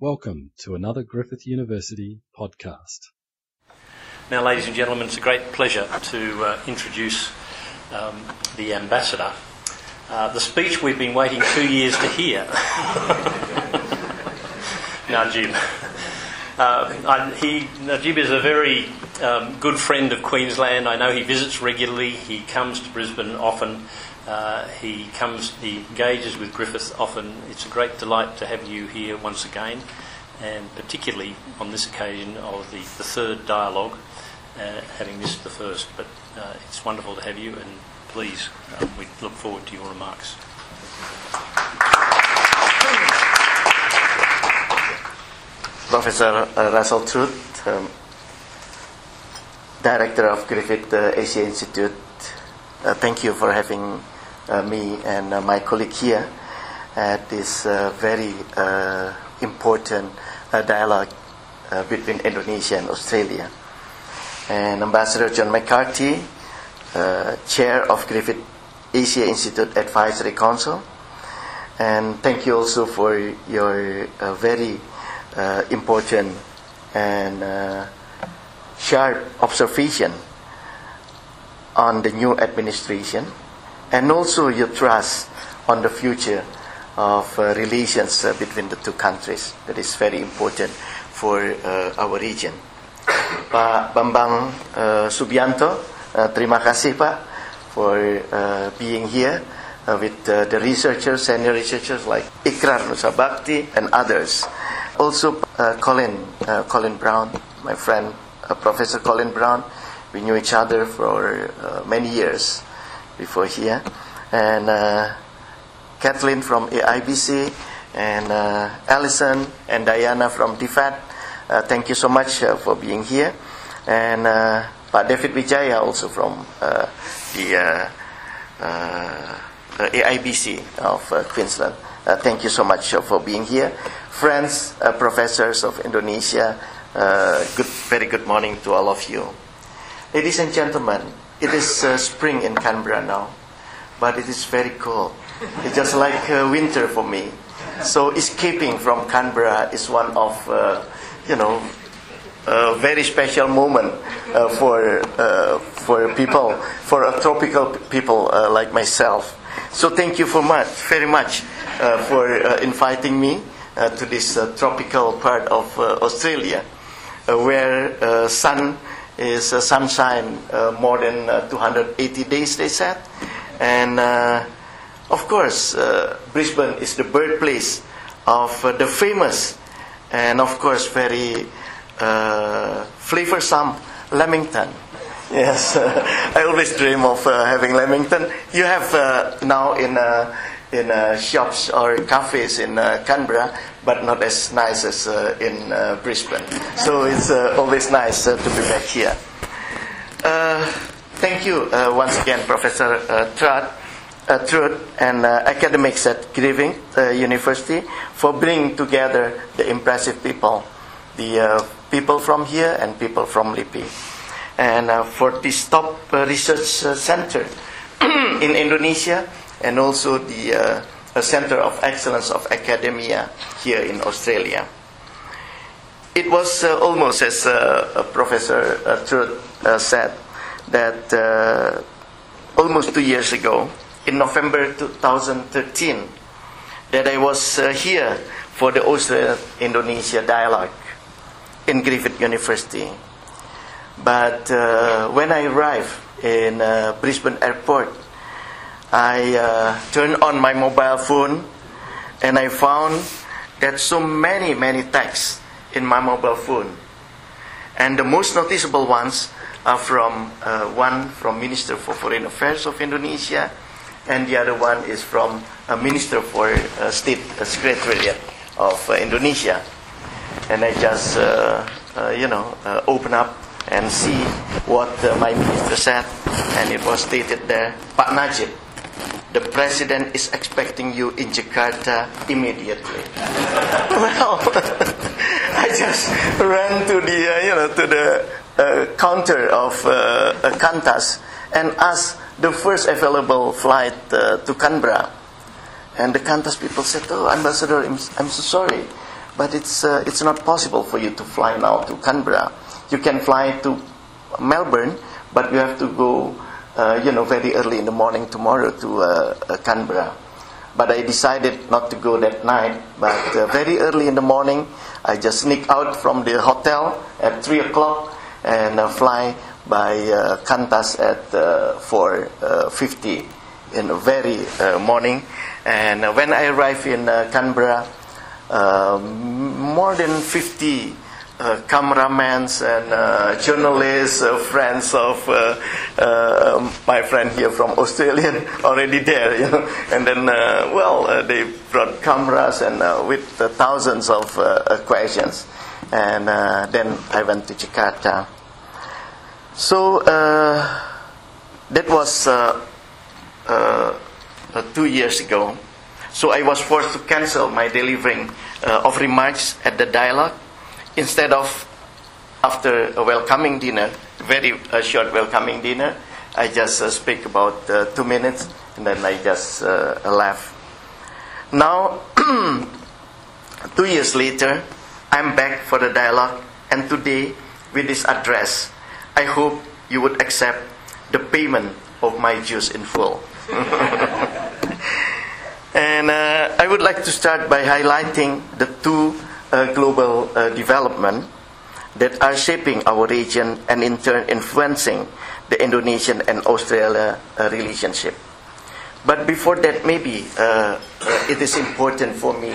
Welcome to another Griffith University podcast. Now, ladies and gentlemen, it's a great pleasure to introduce the ambassador. The speech we've been waiting 2 years to hear. Najib. Najib is a very good friend of Queensland. I know he visits regularly. He comes to Brisbane often. He engages with Griffith often. It's a great delight to have you here once again, and particularly on this occasion of the third dialogue, having missed the first. But it's wonderful to have you, and please, we look forward to your remarks. Professor Russell Truth, Director of Griffith Asia Institute, thank you for having me and my colleague here at this very important dialogue between Indonesia and Australia. And Ambassador John McCarthy, Chair of Griffith Asia Institute Advisory Council, and thank you also for your very important and sharp observation on the new administration, and also your trust on the future of relations between the two countries. That is very important for our region. Pak Bambang Subianto, terima kasih Pak for being here with the researchers, senior researchers like Ikrar Nusa Bakti and others. Also Colin Brown, my friend, Professor Colin Brown. We knew each other for many years before here. And Kathleen from AIBC, and Alison and Diana from DFAT, thank you so much for being here. And Pa-David Vijaya also from the AIBC of Queensland. Thank you so much for being here. Friends, professors of Indonesia, very good morning to all of you. Ladies and gentlemen, it is spring in Canberra now, but it is very cold. It's just like winter for me. So escaping from Canberra is one of, a very special moment for people, for a tropical people like myself. So thank you very much for inviting me to this tropical part of Australia, where sun is sunshine more than 280 days, they said. And of course, Brisbane is the birthplace of the famous and, of course, very flavorsome Lamington. Yes, I always dream of having Lamington. You have now in shops or cafes in Canberra, but not as nice as in Brisbane. So it's always nice to be back here. Thank you once again, Professor Truth and academics at Griffith University for bringing together the impressive people, the people from here and people from LIPI, and for this top research center in Indonesia, and also the Center of Excellence of Academia here in Australia. It was almost as Professor Truth said, that almost 2 years ago, in November 2013, that I was here for the Australia-Indonesia dialogue in Griffith University. But when I arrived in Brisbane Airport, I turned on my mobile phone, and I found that so many texts in my mobile phone. And the most noticeable ones are from one from Minister for Foreign Affairs of Indonesia, and the other one is from a Minister for State Secretariat of Indonesia. And I just, open up and see what my minister said, and it was stated there, Pak Najib, the president is expecting you in Jakarta immediately. Well, I just ran to the counter of Qantas and asked the first available flight to Canberra. And the Qantas people said, "Oh, Ambassador, I'm so sorry, but it's not possible for you to fly now to Canberra. You can fly to Melbourne, but you have to go, very early in the morning tomorrow to Canberra. But I decided not to go that night. But very early in the morning, I just sneak out from the hotel at 3 o'clock and fly by Qantas at 4:50 in the very morning. And when I arrived in Canberra, more than 50 cameramen and journalists, friends of my friend here from Australia, already there, And then, they brought cameras and with thousands of questions. And then I went to Jakarta. So that was 2 years ago. So I was forced to cancel my delivering of remarks at the dialogue. Instead of, after a welcoming dinner, very short welcoming dinner, I just speak about 2 minutes, and then I just left. Now, 2 years later, I'm back for the dialogue, and today, with this address, I hope you would accept the payment of my dues in full. And I would like to start by highlighting the two global development that are shaping our region and in turn influencing the Indonesian and Australia relationship. But before that, maybe it is important for me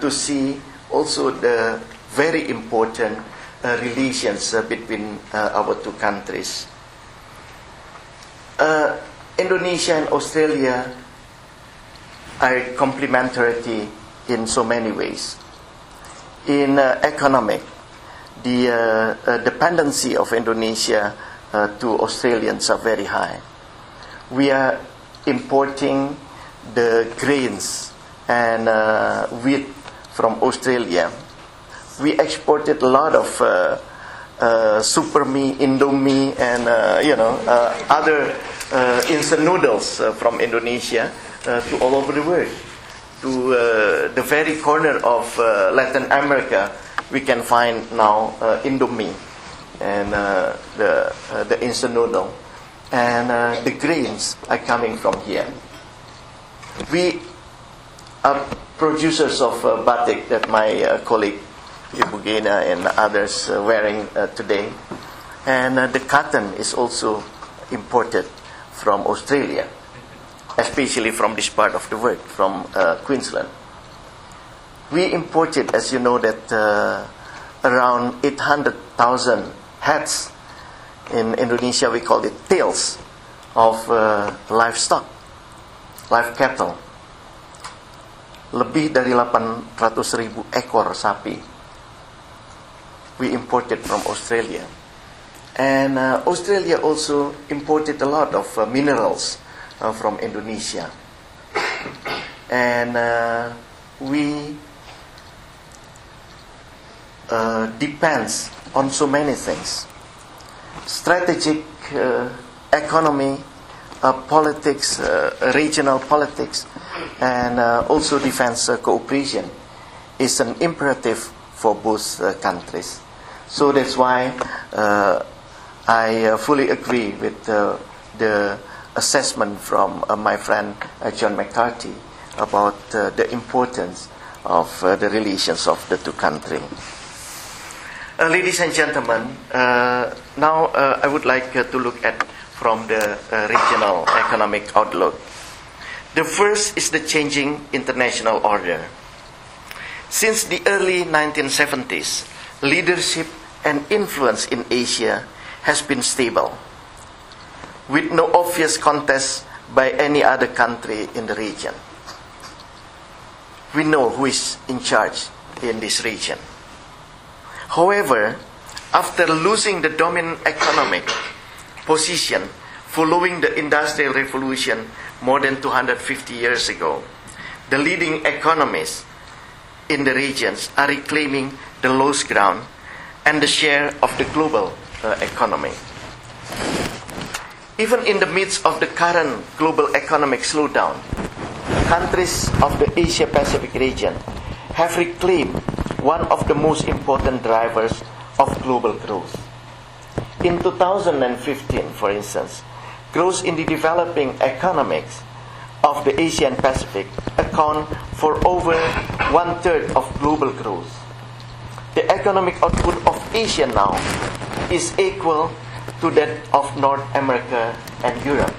to see also the very important relations between our two countries. Indonesia and Australia are complementary in so many ways. In economic, the dependency of Indonesia to Australians are very high. We are importing the grains and wheat from Australia. We exported a lot of super mee, indomie, and other instant noodles from Indonesia to all over the world. To the very corner of Latin America, we can find now indomie and the instant noodle, and the grains are coming from here. We are producers of batik that my colleague Ibu Gena and others are wearing today, and the cotton is also imported from Australia, especially from this part of the world, from Queensland. We imported, as you know, that around 800,000 heads. In Indonesia, we call it tails of livestock, live cattle. Lebih dari 800,000 ekor sapi we imported from Australia. And Australia also imported a lot of minerals from Indonesia, and we depends on so many things: strategic economy, politics, regional politics, and also defense cooperation is an imperative for both countries. So that's why I fully agree with the assessment from my friend John McCarthy about the importance of the relations of the two countries. Ladies and gentlemen, now I would like to look at from the regional economic outlook. The first is the changing international order. Since the early 1970s, leadership and influence in Asia has been stable, with no obvious contest by any other country in the region. We know who is in charge in this region. However, after losing the dominant economic position following the Industrial Revolution more than 250 years ago, the leading economies in the regions are reclaiming the lost ground and the share of the global economy. Even in the midst of the current global economic slowdown, countries of the Asia-Pacific region have reclaimed one of the most important drivers of global growth. In 2015, for instance, growth in the developing economies of the Asian Pacific account for over one-third of global growth. The economic output of Asia now is equal to that of North America and Europe.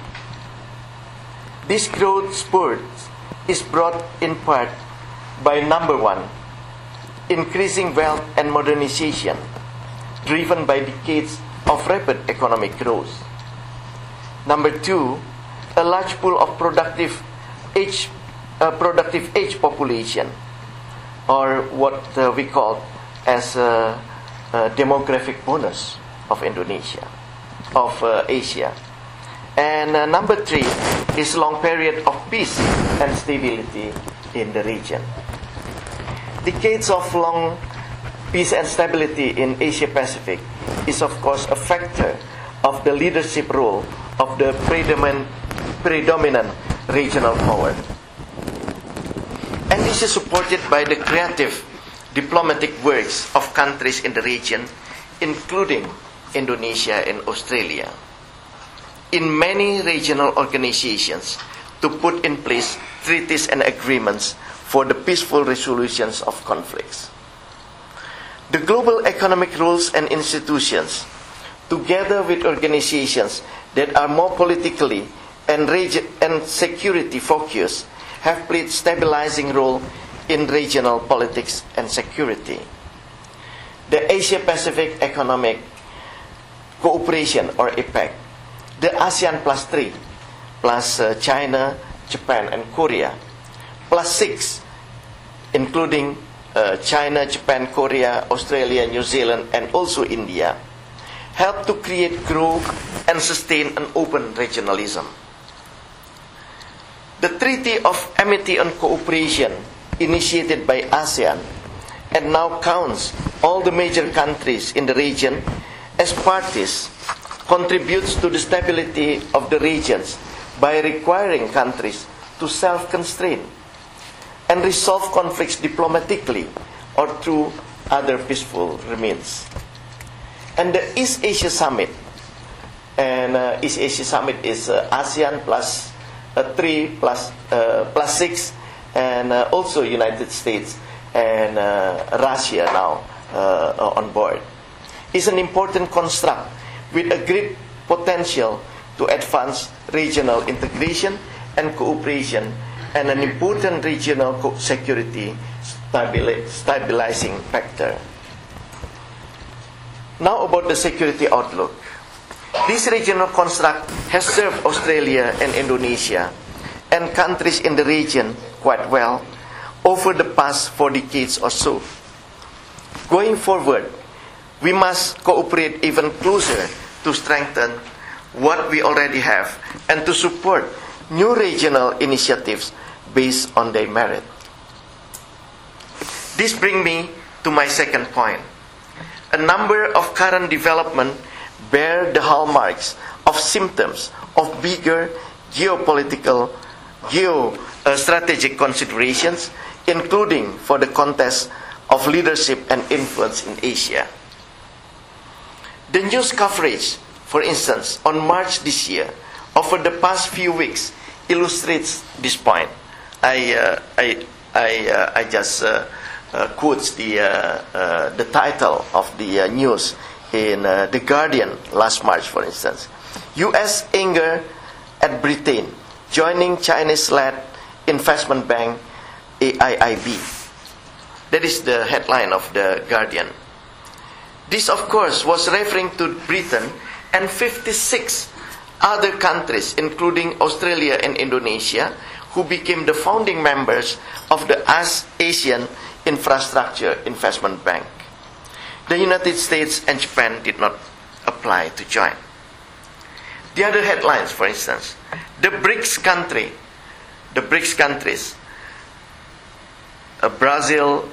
This growth spurt is brought in part by number one, increasing wealth and modernization, driven by decades of rapid economic growth. Number two, a large pool of productive age population, or what we call as a demographic bonus of Indonesia, of Asia. And number three is long period of peace and stability in the region. Decades of long peace and stability in Asia-Pacific is of course a factor of the leadership role of the predominant regional power. And this is supported by the creative diplomatic works of countries in the region, including Indonesia and Australia, in many regional organizations to put in place treaties and agreements for the peaceful resolutions of conflicts. The global economic rules and institutions, together with organizations that are more politically and security focused, have played a stabilizing role in regional politics and security. The Asia-Pacific Economic Cooperation, or APEC, the ASEAN +3, plus China, Japan, and Korea, +6, including China, Japan, Korea, Australia, New Zealand, and also India, help to create, grow, and sustain an open regionalism. The Treaty of Amity and Cooperation, initiated by ASEAN, and now counts all the major countries in the region as parties, contributes to the stability of the regions by requiring countries to self-constrain and resolve conflicts diplomatically or through other peaceful means. And the East Asia Summit, and East Asia Summit is ASEAN +3, +6, and also United States and Russia now on board, is an important construct with a great potential to advance regional integration and cooperation, and an important regional security stabilizing factor. Now about the security outlook. This regional construct has served Australia and Indonesia and countries in the region quite well over the past 4 decades or so. Going forward, we must cooperate even closer to strengthen what we already have and to support new regional initiatives based on their merit. This brings me to my second point. A number of current developments bear the hallmarks of symptoms of bigger geopolitical, geostrategic considerations, including for the contest of leadership and influence in Asia. The news coverage, for instance, on March this year, over the past few weeks, illustrates this point. I just quotes the title of the news in The Guardian last March, for instance. U.S. anger at Britain joining Chinese-led investment bank AIIB. That is the headline of The Guardian. This, of course, was referring to Britain and 56 other countries, including Australia and Indonesia, who became the founding members of the ASEAN Infrastructure Investment Bank. The United States and Japan did not apply to join. The other headlines, for instance, the BRICS countries, Brazil,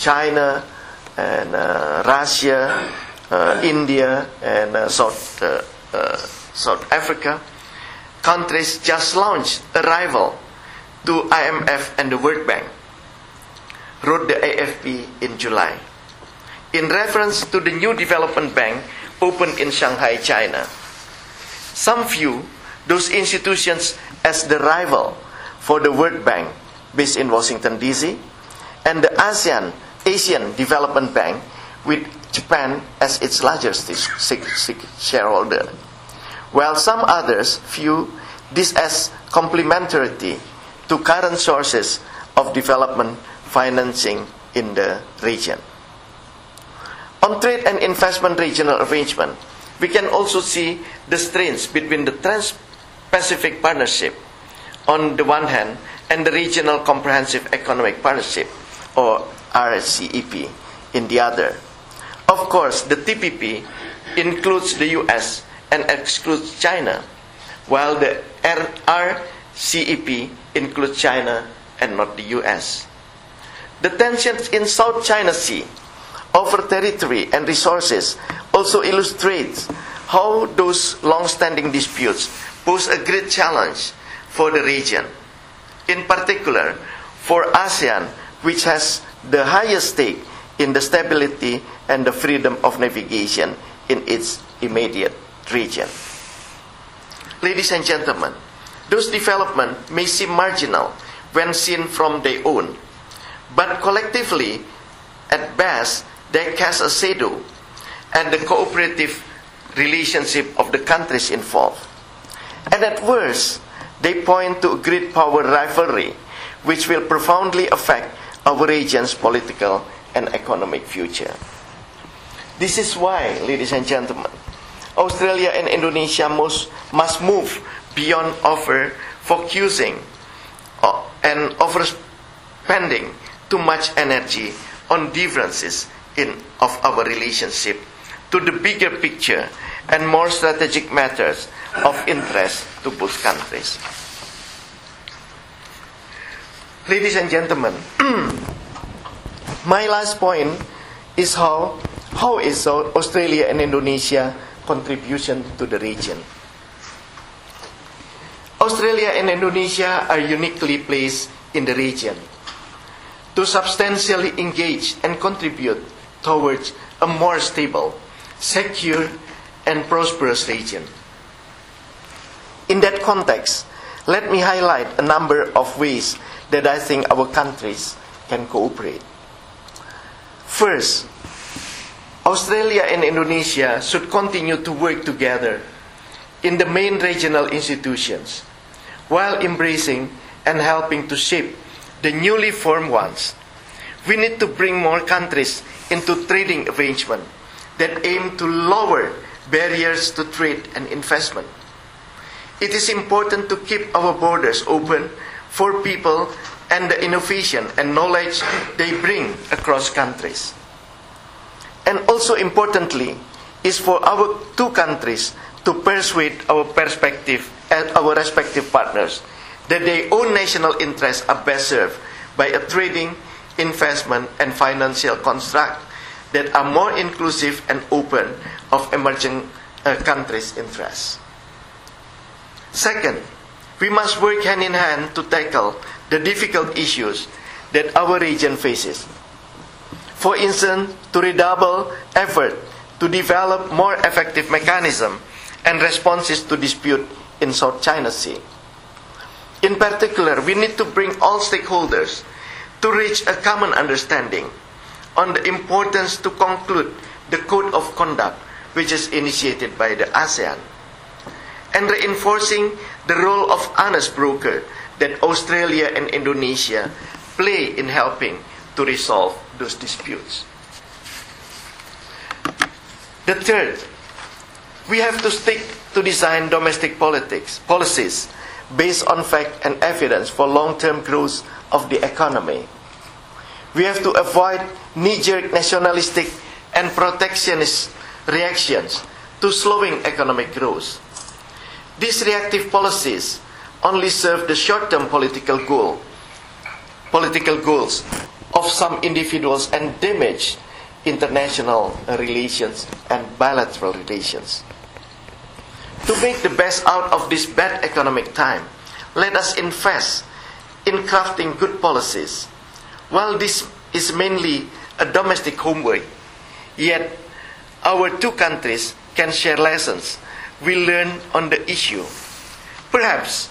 China, and Russia, India, and South Africa, countries just launched a rival to IMF and the World Bank. wrote the AFP in July, in reference to the new development bank opened in Shanghai, China. Some view those institutions as the rival for the World Bank based in Washington, D.C., and the ASEAN Development Bank with Japan as its largest shareholder, while some others view this as complementarity to current sources of development financing in the region. On trade and investment regional arrangement, we can also see the strains between the Trans-Pacific Partnership on the one hand and the Regional Comprehensive Economic Partnership, or RCEP, in the other. Of course, the TPP includes the US and excludes China, while the RCEP includes China and not the US. The tensions in South China Sea over territory and resources also illustrates how those long-standing disputes pose a great challenge for the region, in particular for ASEAN, which has the highest stake in the stability and the freedom of navigation in its immediate region. Ladies and gentlemen, those developments may seem marginal when seen from their own, but collectively, at best, they cast a shadow and the cooperative relationship of the countries involved. And at worst, they point to a great power rivalry, which will profoundly affect our region's political and economic future. This is why, ladies and gentlemen, Australia and Indonesia must move beyond over-focusing and overspending too much energy on differences of our relationship to the bigger picture and more strategic matters of interest to both countries. Ladies and gentlemen, my last point is how is Australia and Indonesia contribution to the region. Australia and Indonesia are uniquely placed in the region to substantially engage and contribute towards a more stable, secure, and prosperous region. In that context, let me highlight a number of ways that I think our countries can cooperate. First, Australia and Indonesia should continue to work together in the main regional institutions while embracing and helping to shape the newly formed ones. We need to bring more countries into trading arrangements that aim to lower barriers to trade and investment. It is important to keep our borders open for people and the innovation and knowledge they bring across countries. And also importantly is for our two countries to persuade our respective partners that their own national interests are best served by a trading, investment, and financial construct that are more inclusive and open of emerging countries' interests. Second, we must work hand in hand to tackle the difficult issues that our region faces. For instance, to redouble effort to develop more effective mechanisms and responses to dispute in South China Sea. In particular, we need to bring all stakeholders to reach a common understanding on the importance to conclude the Code of Conduct, which is initiated by the ASEAN, and reinforcing the role of honest broker that Australia and Indonesia play in helping to resolve those disputes. The third, we have to stick to design domestic policies based on fact and evidence for long-term growth of the economy. We have to avoid knee-jerk nationalistic and protectionist reactions to slowing economic growth. These reactive policies only serve the short-term political goals of some individuals and damage international relations and bilateral relations. To make the best out of this bad economic time, let us invest in crafting good policies. While these is mainly a domestic homework, yet our two countries can share lessons we learn on the issue. Perhaps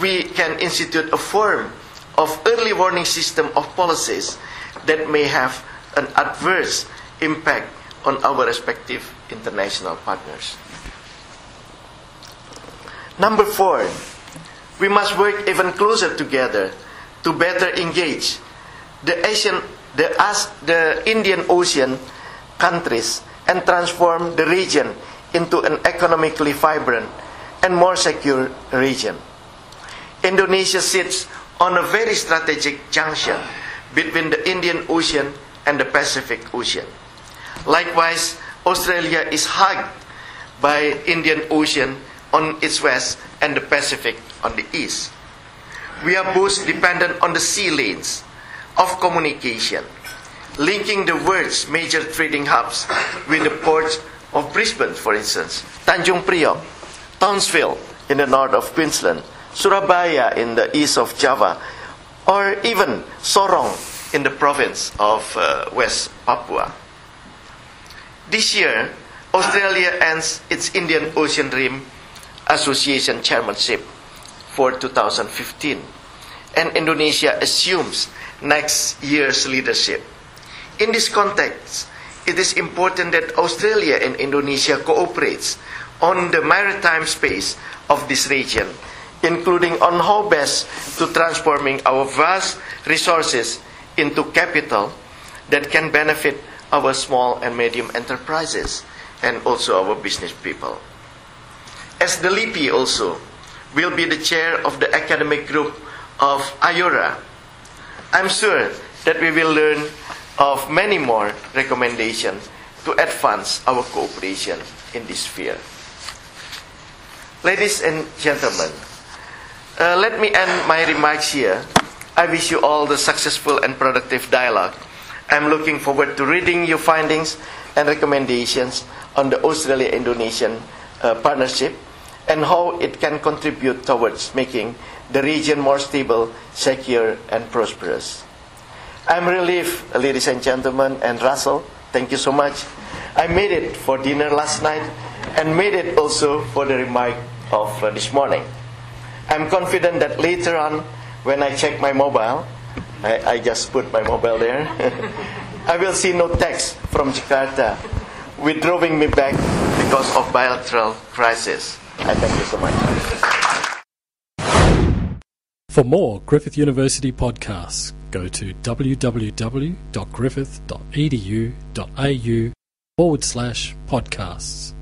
we can institute a form of early warning system of policies that may have an adverse impact on our respective international partners. Number four, we must work even closer together to better engage the Indian Ocean countries and transform the region into an economically vibrant and more secure region. Indonesia sits on a very strategic junction between the Indian Ocean and the Pacific Ocean. Likewise, Australia is hugged by Indian Ocean on its west and the Pacific on the east. We are both dependent on the sea lanes of communication, linking the world's major trading hubs with the ports of Brisbane, for instance, Tanjung Priok, Townsville in the north of Queensland, Surabaya in the east of Java, or even Sorong in the province of West Papua. This year, Australia ends its Indian Ocean Rim Association chairmanship for 2015, and Indonesia assumes next year's leadership. In this context, it is important that Australia and Indonesia cooperate on the maritime space of this region, including on how best to transforming our vast resources into capital that can benefit our small and medium enterprises and also our business people. As the LIPI also will be the chair of the academic group of IORA, I'm sure that we will learn of many more recommendations to advance our cooperation in this sphere. Ladies and gentlemen, let me end my remarks here. I wish you all the successful and productive dialogue. I'm looking forward to reading your findings and recommendations on the Australia-Indonesian partnership and how it can contribute towards making the region more stable, secure, and prosperous. I'm relieved, ladies and gentlemen, and Russell, thank you so much. I made it for dinner last night and made it also for the remark of this morning. I'm confident that later on, when I check my mobile, I just put my mobile there, I will see no text from Jakarta withdrawing me back because of bilateral crisis. I thank you so much. For more Griffith University podcasts, go to www.griffith.edu.au/podcasts.